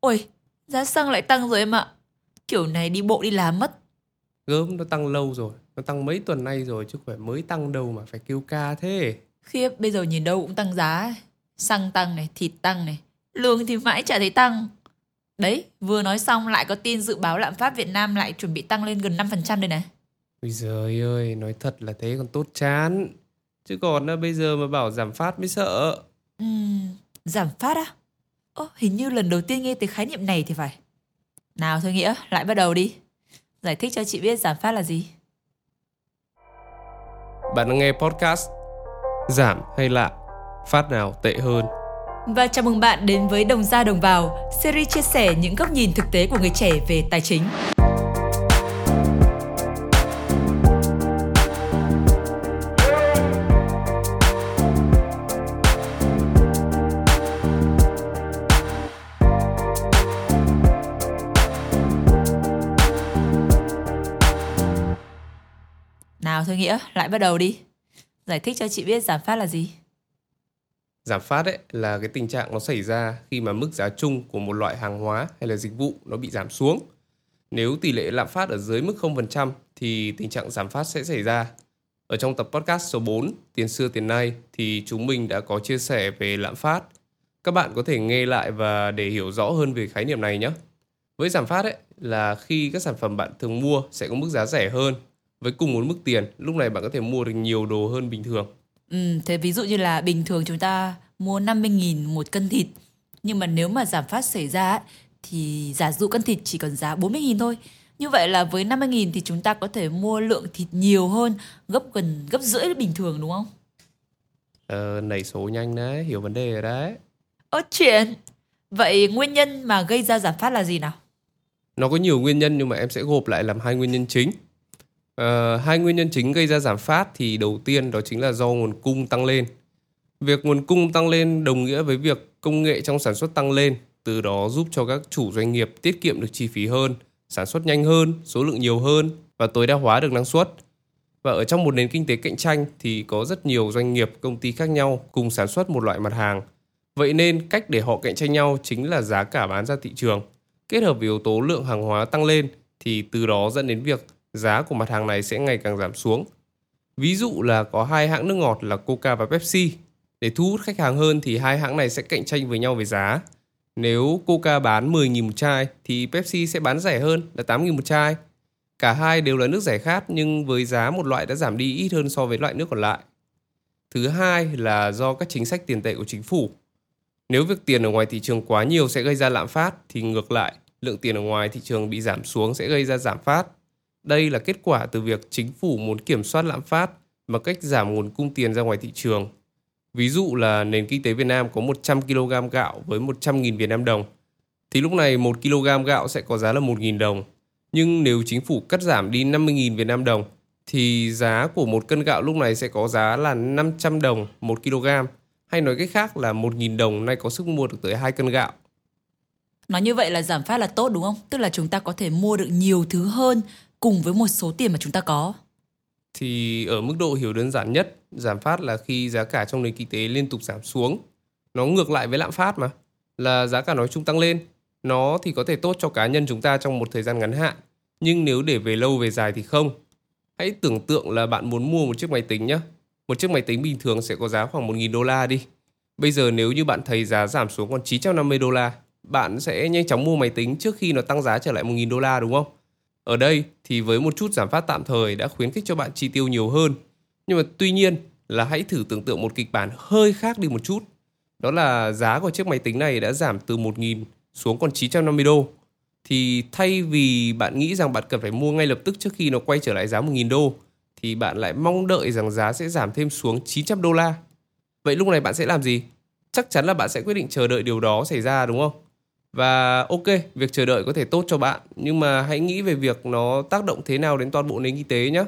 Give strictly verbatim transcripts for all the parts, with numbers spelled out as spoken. Ôi, giá xăng lại tăng rồi em ạ. Kiểu này đi bộ đi làm mất. Gớm, nó tăng lâu rồi. Nó tăng mấy tuần nay rồi chứ phải mới tăng đâu mà phải kêu ca thế. Khiếp, bây giờ nhìn đâu cũng tăng giá ấy. Xăng tăng này, thịt tăng này, lương thì mãi chả thấy tăng. Đấy, vừa nói xong lại có tin dự báo lạm phát Việt Nam lại chuẩn bị tăng lên gần năm phần trăm đây này. Ôi giời ơi, nói thật là thế còn tốt chán. Chứ còn bây giờ mà bảo giảm phát mới sợ. Ừ, giảm phát á? Ồ, hình như lần đầu tiên nghe tới khái niệm này thì phải. Nào thôi Nghĩa, lại bắt đầu đi. Giải thích cho chị biết giảm phát là gì. Bạn đang nghe podcast Giảm hay Lạm, phát nào tệ hơn. Và chào mừng bạn đến với Đồng ra đồng vào, series chia sẻ những góc nhìn thực tế của người trẻ về tài chính. Nào thôi Nghĩa, lại bắt đầu đi. Giải thích cho chị biết giảm phát là gì. Giảm phát ấy là cái tình trạng nó xảy ra khi mà mức giá chung của một loại hàng hóa hay là dịch vụ nó bị giảm xuống. Nếu tỷ lệ lạm phát ở dưới mức không phần trăm thì tình trạng giảm phát sẽ xảy ra. Ở trong tập podcast số bốn, Tiền xưa tiền nay thì chúng mình đã có chia sẻ về lạm phát. Các bạn có thể nghe lại và để hiểu rõ hơn về khái niệm này nhé. Với giảm phát ấy là khi các sản phẩm bạn thường mua sẽ có mức giá rẻ hơn. Với cùng một mức tiền, lúc này bạn có thể mua được nhiều đồ hơn bình thường. Ừ, thế ví dụ như là bình thường chúng ta mua năm mươi nghìn một cân thịt. Nhưng mà nếu mà giảm phát xảy ra ấy, thì giả dụ cân thịt chỉ còn giá bốn mươi nghìn thôi. Như vậy là với năm mươi nghìn thì chúng ta có thể mua lượng thịt nhiều hơn, gấp gần gấp rưỡi bình thường đúng không? Ờ, nảy số nhanh đấy, hiểu vấn đề rồi đấy. Ơ chuyện, vậy nguyên nhân mà gây ra giảm phát là gì nào? Nó có nhiều nguyên nhân nhưng mà em sẽ gộp lại làm hai nguyên nhân chính. Uh, hai nguyên nhân chính gây ra giảm phát thì đầu tiên đó chính là do nguồn cung tăng lên. Việc nguồn cung tăng lên đồng nghĩa với việc công nghệ trong sản xuất tăng lên, từ đó giúp cho các chủ doanh nghiệp tiết kiệm được chi phí hơn, sản xuất nhanh hơn, số lượng nhiều hơn và tối đa hóa được năng suất. Và ở trong một nền kinh tế cạnh tranh thì có rất nhiều doanh nghiệp, công ty khác nhau cùng sản xuất một loại mặt hàng. Vậy nên cách để họ cạnh tranh nhau chính là giá cả bán ra thị trường. Kết hợp với yếu tố lượng hàng hóa tăng lên thì từ đó dẫn đến việc giá của mặt hàng này sẽ ngày càng giảm xuống. Ví dụ là có hai hãng nước ngọt là Coca và Pepsi. Để thu hút khách hàng hơn thì hai hãng này sẽ cạnh tranh với nhau về giá. Nếu Coca bán mười nghìn một chai thì Pepsi sẽ bán rẻ hơn là tám nghìn một chai. Cả hai đều là nước giải khát nhưng với giá một loại đã giảm đi ít hơn so với loại nước còn lại. Thứ hai là do các chính sách tiền tệ của chính phủ. Nếu việc tiền ở ngoài thị trường quá nhiều sẽ gây ra lạm phát thì ngược lại, lượng tiền ở ngoài thị trường bị giảm xuống sẽ gây ra giảm phát. Đây là kết quả từ việc chính phủ muốn kiểm soát lạm phát bằng cách giảm nguồn cung tiền ra ngoài thị trường. Ví dụ là nền kinh tế Việt Nam có một trăm ki lô gam gạo với một trăm nghìn Việt Nam đồng. Thì lúc này một ki lô gam gạo sẽ có giá là một nghìn đồng. Nhưng nếu chính phủ cắt giảm đi năm mươi nghìn Việt Nam đồng thì giá của một cân gạo lúc này sẽ có giá là năm trăm đồng một ki lô gam. Hay nói cách khác là một nghìn đồng nay có sức mua được tới hai cân gạo. Nói như vậy là giảm phát là tốt đúng không? Tức là chúng ta có thể mua được nhiều thứ hơn cùng với một số tiền mà chúng ta có. Thì ở mức độ hiểu đơn giản nhất, giảm phát là khi giá cả trong nền kinh tế liên tục giảm xuống. Nó ngược lại với lạm phát mà, là giá cả nói chung tăng lên. Nó thì có thể tốt cho cá nhân chúng ta trong một thời gian ngắn hạn, nhưng nếu để về lâu về dài thì không. Hãy tưởng tượng là bạn muốn mua một chiếc máy tính nhé. Một chiếc máy tính bình thường sẽ có giá khoảng một nghìn đô la đi. Bây giờ nếu như bạn thấy giá giảm xuống còn chín trăm năm mươi đô la, bạn sẽ nhanh chóng mua máy tính trước khi nó tăng giá trở lại một nghìn đô la đúng không? Ở đây thì với một chút giảm phát tạm thời đã khuyến khích cho bạn chi tiêu nhiều hơn. Nhưng mà tuy nhiên là hãy thử tưởng tượng một kịch bản hơi khác đi một chút. Đó là giá của chiếc máy tính này đã giảm từ một nghìn xuống còn chín trăm năm mươi đô. Thì thay vì bạn nghĩ rằng bạn cần phải mua ngay lập tức trước khi nó quay trở lại giá một nghìn đô, thì bạn lại mong đợi rằng giá sẽ giảm thêm xuống chín trăm đô la. Vậy lúc này bạn sẽ làm gì? Chắc chắn là bạn sẽ quyết định chờ đợi điều đó xảy ra đúng không? Và ok, việc chờ đợi có thể tốt cho bạn, nhưng mà hãy nghĩ về việc nó tác động thế nào đến toàn bộ nền kinh tế nhé.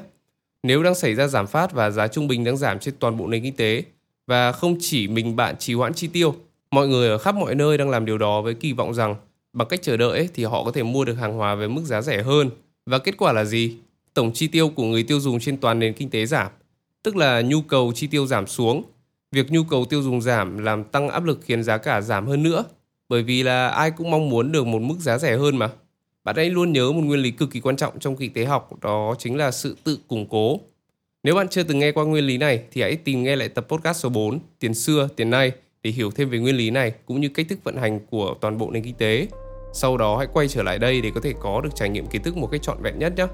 Nếu đang xảy ra giảm phát và giá trung bình đang giảm trên toàn bộ nền kinh tế, và không chỉ mình bạn trì hoãn chi tiêu, mọi người ở khắp mọi nơi đang làm điều đó với kỳ vọng rằng bằng cách chờ đợi ấy, thì họ có thể mua được hàng hóa với mức giá rẻ hơn. Và kết quả là gì? Tổng chi tiêu của người tiêu dùng trên toàn nền kinh tế giảm, tức là nhu cầu chi tiêu giảm xuống. Việc nhu cầu tiêu dùng giảm làm tăng áp lực khiến giá cả giảm hơn nữa. Bởi vì là ai cũng mong muốn được một mức giá rẻ hơn mà. Bạn hãy luôn nhớ một nguyên lý cực kỳ quan trọng trong kinh tế học, đó chính là sự tự củng cố. Nếu bạn chưa từng nghe qua nguyên lý này thì hãy tìm nghe lại tập podcast số bốn, Tiền xưa, tiền nay, để hiểu thêm về nguyên lý này cũng như cách thức vận hành của toàn bộ nền kinh tế. Sau đó hãy quay trở lại đây để có thể có được trải nghiệm kiến thức một cách trọn vẹn nhất nhé.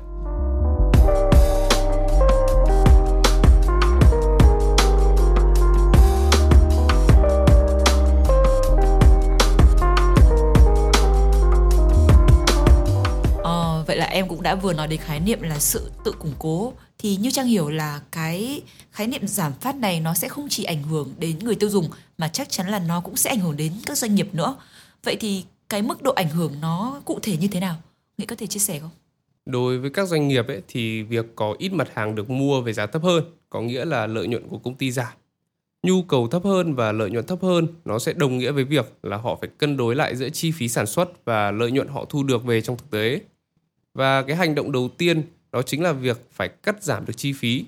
Vậy là em cũng đã vừa nói đến khái niệm là sự tự củng cố. Thì như Trang hiểu là cái khái niệm giảm phát này nó sẽ không chỉ ảnh hưởng đến người tiêu dùng mà chắc chắn là nó cũng sẽ ảnh hưởng đến các doanh nghiệp nữa. Vậy thì cái mức độ ảnh hưởng nó cụ thể như thế nào? Nghĩa có thể chia sẻ không? Đối với các doanh nghiệp ấy, thì việc có ít mặt hàng được mua với giá thấp hơn có nghĩa là lợi nhuận của công ty giảm. Nhu cầu thấp hơn và lợi nhuận thấp hơn nó sẽ đồng nghĩa với việc là họ phải cân đối lại giữa chi phí sản xuất và lợi nhuận họ thu được về trong thực tế. Và cái hành động đầu tiên đó chính là việc phải cắt giảm được chi phí.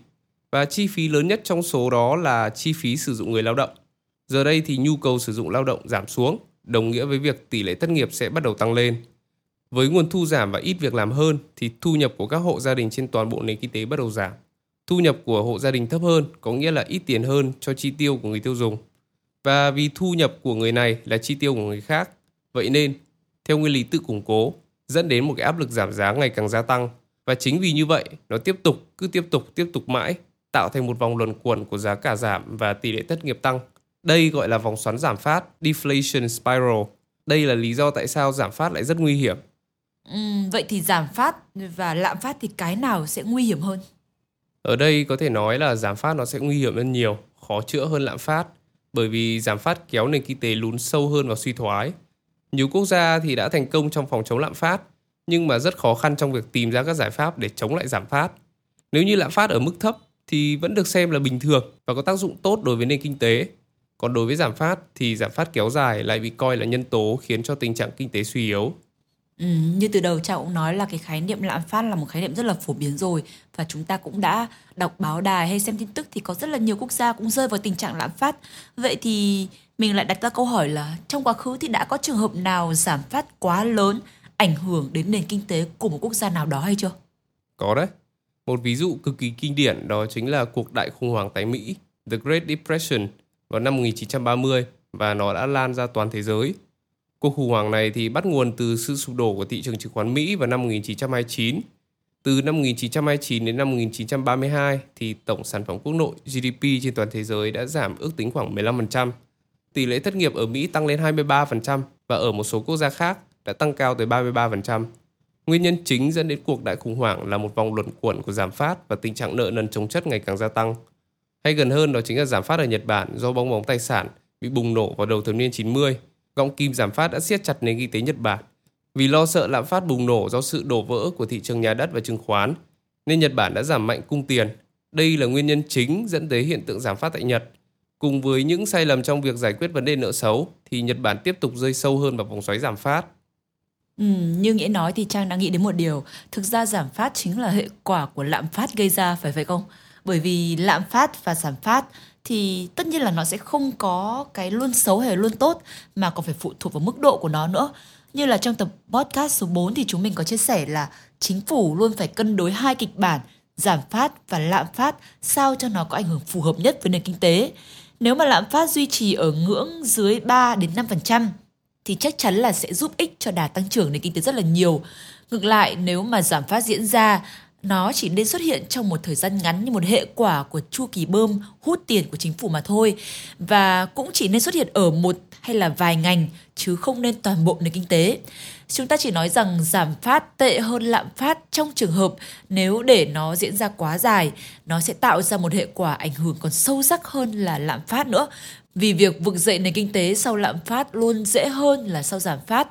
Và chi phí lớn nhất trong số đó là chi phí sử dụng người lao động. Giờ đây thì nhu cầu sử dụng lao động giảm xuống, đồng nghĩa với việc tỷ lệ thất nghiệp sẽ bắt đầu tăng lên. Với nguồn thu giảm và ít việc làm hơn thì thu nhập của các hộ gia đình trên toàn bộ nền kinh tế bắt đầu giảm. Thu nhập của hộ gia đình thấp hơn có nghĩa là ít tiền hơn cho chi tiêu của người tiêu dùng. Và vì thu nhập của người này là chi tiêu của người khác, vậy nên theo nguyên lý tự củng cố, dẫn đến một cái áp lực giảm giá ngày càng gia tăng. Và chính vì như vậy, nó tiếp tục, cứ tiếp tục, tiếp tục mãi, tạo thành một vòng luẩn quẩn của giá cả giảm và tỷ lệ thất nghiệp tăng. Đây gọi là vòng xoắn giảm phát, deflation spiral. Đây là lý do tại sao giảm phát lại rất nguy hiểm. Ừ, vậy thì giảm phát và lạm phát thì cái nào sẽ nguy hiểm hơn? Ở đây có thể nói là giảm phát nó sẽ nguy hiểm hơn nhiều, khó chữa hơn lạm phát, bởi vì giảm phát kéo nền kinh tế lún sâu hơn vào suy thoái. Nhiều quốc gia thì đã thành công trong phòng chống lạm phát, nhưng mà rất khó khăn trong việc tìm ra các giải pháp để chống lại giảm phát. Nếu như lạm phát ở mức thấp thì vẫn được xem là bình thường và có tác dụng tốt đối với nền kinh tế. Còn đối với giảm phát thì giảm phát kéo dài lại bị coi là nhân tố khiến cho tình trạng kinh tế suy yếu. Ừ, như từ đầu Trang cũng nói là cái khái niệm lạm phát là một khái niệm rất là phổ biến rồi. Và chúng ta cũng đã đọc báo đài hay xem tin tức thì có rất là nhiều quốc gia cũng rơi vào tình trạng lạm phát. Vậy thì mình lại đặt ra câu hỏi là trong quá khứ thì đã có trường hợp nào giảm phát quá lớn ảnh hưởng đến nền kinh tế của một quốc gia nào đó hay chưa? Có đấy. Một ví dụ cực kỳ kinh điển đó chính là cuộc đại khủng hoảng tại Mỹ, The Great Depression vào năm một chín ba mươi, và nó đã lan ra toàn thế giới. Cuộc khủng hoảng này thì bắt nguồn từ sự sụp đổ của thị trường chứng khoán Mỹ vào năm một chín hai chín. Từ năm một chín hai chín đến năm một chín ba hai thì tổng sản phẩm quốc nội G D P trên toàn thế giới đã giảm ước tính khoảng mười lăm phần trăm. Tỷ lệ thất nghiệp ở Mỹ tăng lên hai mươi ba phần trăm và ở một số quốc gia khác đã tăng cao tới ba mươi ba phần trăm. Nguyên nhân chính dẫn đến cuộc đại khủng hoảng là một vòng luẩn quẩn của giảm phát và tình trạng nợ nần chồng chất ngày càng gia tăng. Hay gần hơn đó chính là giảm phát ở Nhật Bản do bong bóng tài sản bị bùng nổ vào đầu thập niên chín mươi. Gọng kìm giảm phát đã siết chặt nền kinh tế Nhật Bản. Vì lo sợ lạm phát bùng nổ do sự đổ vỡ của thị trường nhà đất và chứng khoán, nên Nhật Bản đã giảm mạnh cung tiền. Đây là nguyên nhân chính dẫn tới hiện tượng giảm phát tại Nhật. Cùng với những sai lầm trong việc giải quyết vấn đề nợ xấu, thì Nhật Bản tiếp tục rơi sâu hơn vào vòng xoáy giảm phát. Ừ, như Nghĩa nói thì Trang đã nghĩ đến một điều. Thực ra giảm phát chính là hệ quả của lạm phát gây ra, phải vậy không? Bởi vì lạm phát và giảm phát thì tất nhiên là nó sẽ không có cái luôn xấu hay luôn tốt, mà còn phải phụ thuộc vào mức độ của nó nữa. Như là trong tập podcast số bốn thì chúng mình có chia sẻ là chính phủ luôn phải cân đối hai kịch bản giảm phát và lạm phát sao cho nó có ảnh hưởng phù hợp nhất với nền kinh tế. Nếu mà lạm phát duy trì ở ngưỡng dưới ba đến năm phần trăm thì chắc chắn là sẽ giúp ích cho đà tăng trưởng nền kinh tế rất là nhiều. Ngược lại, nếu mà giảm phát diễn ra, nó chỉ nên xuất hiện trong một thời gian ngắn như một hệ quả của chu kỳ bơm hút tiền của chính phủ mà thôi, và cũng chỉ nên xuất hiện ở một hay là vài ngành chứ không nên toàn bộ nền kinh tế. Chúng ta chỉ nói rằng giảm phát tệ hơn lạm phát trong trường hợp nếu để nó diễn ra quá dài, nó sẽ tạo ra một hệ quả ảnh hưởng còn sâu sắc hơn là lạm phát nữa. Vì việc vực dậy nền kinh tế sau lạm phát luôn dễ hơn là sau giảm phát.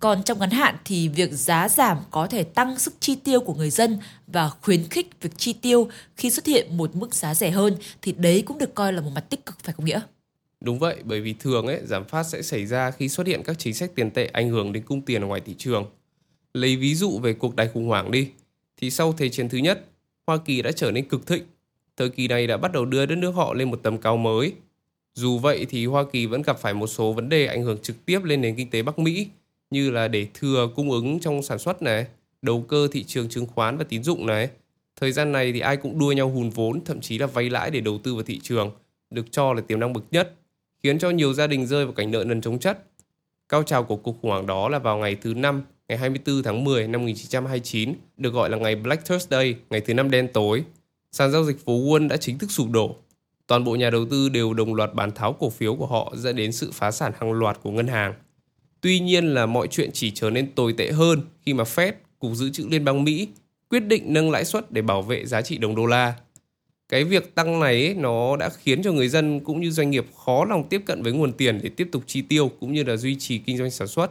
Còn trong ngắn hạn thì việc giá giảm có thể tăng sức chi tiêu của người dân và khuyến khích việc chi tiêu khi xuất hiện một mức giá rẻ hơn, thì đấy cũng được coi là một mặt tích cực, phải không Nghĩa? Đúng vậy, bởi vì thường ấy, giảm phát sẽ xảy ra khi xuất hiện các chính sách tiền tệ ảnh hưởng đến cung tiền ở ngoài thị trường. Lấy ví dụ về cuộc đại khủng hoảng đi, thì sau Thế chiến thứ nhất, Hoa Kỳ đã trở nên cực thịnh. Thời kỳ này đã bắt đầu đưa đất nước họ lên một tầm cao mới. Dù vậy thì Hoa Kỳ vẫn gặp phải một số vấn đề ảnh hưởng trực tiếp lên nền kinh tế Bắc Mỹ, như là để thừa cung ứng trong sản xuất này, đầu cơ thị trường chứng khoán và tín dụng này. Thời gian này thì ai cũng đua nhau hùn vốn, thậm chí là vay lãi để đầu tư vào thị trường, được cho là tiềm năng bậc nhất, khiến cho nhiều gia đình rơi vào cảnh nợ nần chồng chất. Cao trào của cuộc khủng hoảng đó là vào ngày thứ năm, ngày hai mươi tư tháng mười năm một nghìn chín trăm hai mươi chín, được gọi là ngày Black Thursday, ngày thứ năm đen tối. Sàn giao dịch phố Wall đã chính thức sụp đổ. Toàn bộ nhà đầu tư đều đồng loạt bán tháo cổ phiếu của họ, dẫn đến sự phá sản hàng loạt của ngân hàng. Tuy nhiên là mọi chuyện chỉ trở nên tồi tệ hơn khi mà Fed, Cục Dự trữ Liên bang Mỹ, quyết định nâng lãi suất để bảo vệ giá trị đồng đô la. Cái việc tăng này ấy, nó đã khiến cho người dân cũng như doanh nghiệp khó lòng tiếp cận với nguồn tiền để tiếp tục chi tiêu cũng như là duy trì kinh doanh sản xuất.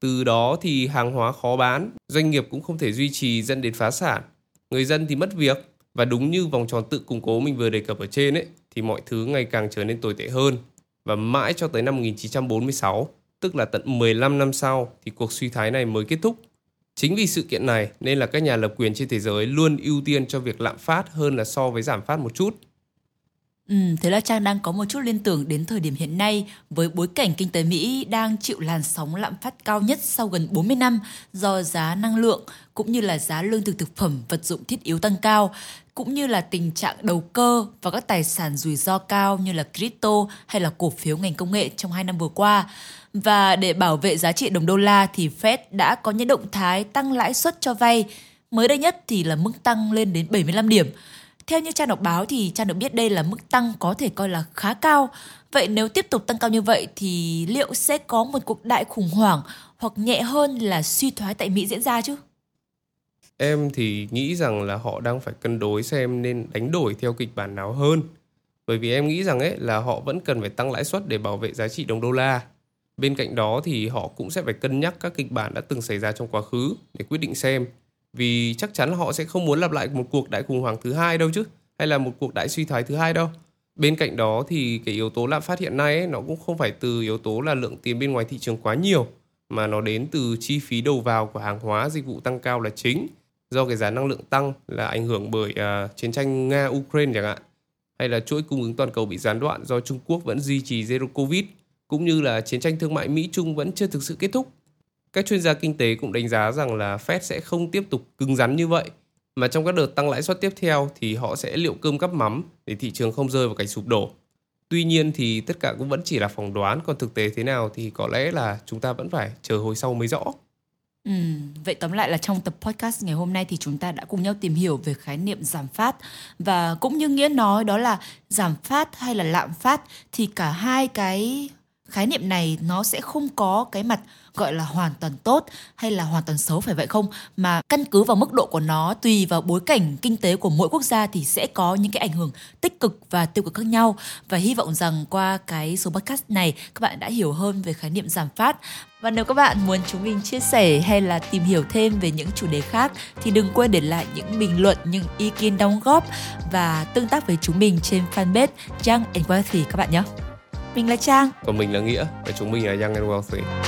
Từ đó thì hàng hóa khó bán, doanh nghiệp cũng không thể duy trì, dẫn đến phá sản. Người dân thì mất việc, và đúng như vòng tròn tự củng cố mình vừa đề cập ở trên ấy, thì mọi thứ ngày càng trở nên tồi tệ hơn. Và mãi cho tới năm một nghìn chín trăm bốn mươi sáu, tức là tận mười lăm năm sau, thì cuộc suy thoái này mới kết thúc. Chính vì sự kiện này nên là các nhà lập quyền trên thế giới luôn ưu tiên cho việc lạm phát hơn là so với giảm phát một chút. Ừ, thế là Trang đang có một chút liên tưởng đến thời điểm hiện nay với bối cảnh kinh tế Mỹ đang chịu làn sóng lạm phát cao nhất sau gần bốn mươi năm do giá năng lượng cũng như là giá lương thực thực phẩm vật dụng thiết yếu tăng cao, cũng như là tình trạng đầu cơ và các tài sản rủi ro cao như là crypto hay là cổ phiếu ngành công nghệ trong hai năm vừa qua. Và để bảo vệ giá trị đồng đô la thì Fed đã có những động thái tăng lãi suất cho vay, mới đây nhất thì là mức tăng lên đến bảy mươi lăm điểm. Theo như Trang đọc báo thì Trang được biết đây là mức tăng có thể coi là khá cao. Vậy nếu tiếp tục tăng cao như vậy thì liệu sẽ có một cuộc đại khủng hoảng hoặc nhẹ hơn là suy thoái tại Mỹ diễn ra chứ? Em thì nghĩ rằng là họ đang phải cân đối xem nên đánh đổi theo kịch bản nào hơn. Bởi vì em nghĩ rằng ấy là họ vẫn cần phải tăng lãi suất để bảo vệ giá trị đồng đô la. Bên cạnh đó thì họ cũng sẽ phải cân nhắc các kịch bản đã từng xảy ra trong quá khứ để quyết định xem. Vì chắc chắn là họ sẽ không muốn lặp lại một cuộc đại khủng hoảng thứ hai đâu chứ, hay là một cuộc đại suy thoái thứ hai đâu. Bên cạnh đó thì cái yếu tố lạm phát hiện nay ấy, nó cũng không phải từ yếu tố là lượng tiền bên ngoài thị trường quá nhiều, mà nó đến từ chi phí đầu vào của hàng hóa dịch vụ tăng cao là chính. Do cái giá năng lượng tăng là ảnh hưởng bởi uh, chiến tranh Nga-Ukraine chẳng hạn, hay là chuỗi cung ứng toàn cầu bị gián đoạn do Trung Quốc vẫn duy trì Zero Covid, cũng như là chiến tranh thương mại Mỹ-Trung vẫn chưa thực sự kết thúc. Các chuyên gia kinh tế cũng đánh giá rằng là Fed sẽ không tiếp tục cứng rắn như vậy, mà trong các đợt tăng lãi suất tiếp theo thì họ sẽ liệu cơm gắp mắm để thị trường không rơi vào cảnh sụp đổ. Tuy nhiên thì tất cả cũng vẫn chỉ là phỏng đoán, còn thực tế thế nào thì có lẽ là chúng ta vẫn phải chờ hồi sau mới rõ. Ừ, vậy tóm lại là trong tập podcast ngày hôm nay thì chúng ta đã cùng nhau tìm hiểu về khái niệm giảm phát, và cũng như nghĩa nói đó là giảm phát hay là lạm phát thì cả hai cái khái niệm này nó sẽ không có cái mặt gọi là hoàn toàn tốt hay là hoàn toàn xấu, phải vậy không? Mà căn cứ vào mức độ của nó, tùy vào bối cảnh kinh tế của mỗi quốc gia thì sẽ có những cái ảnh hưởng tích cực và tiêu cực khác nhau. Và hy vọng rằng qua cái số podcast này các bạn đã hiểu hơn về khái niệm giảm phát. Và nếu các bạn muốn chúng mình chia sẻ hay là tìm hiểu thêm về những chủ đề khác thì đừng quên để lại những bình luận, những ý kiến đóng góp và tương tác với chúng mình trên fanpage Young and Wealthy các bạn nhé. Mình là Trang. Còn mình là Nghĩa. Và chúng mình là Young and Wealthy.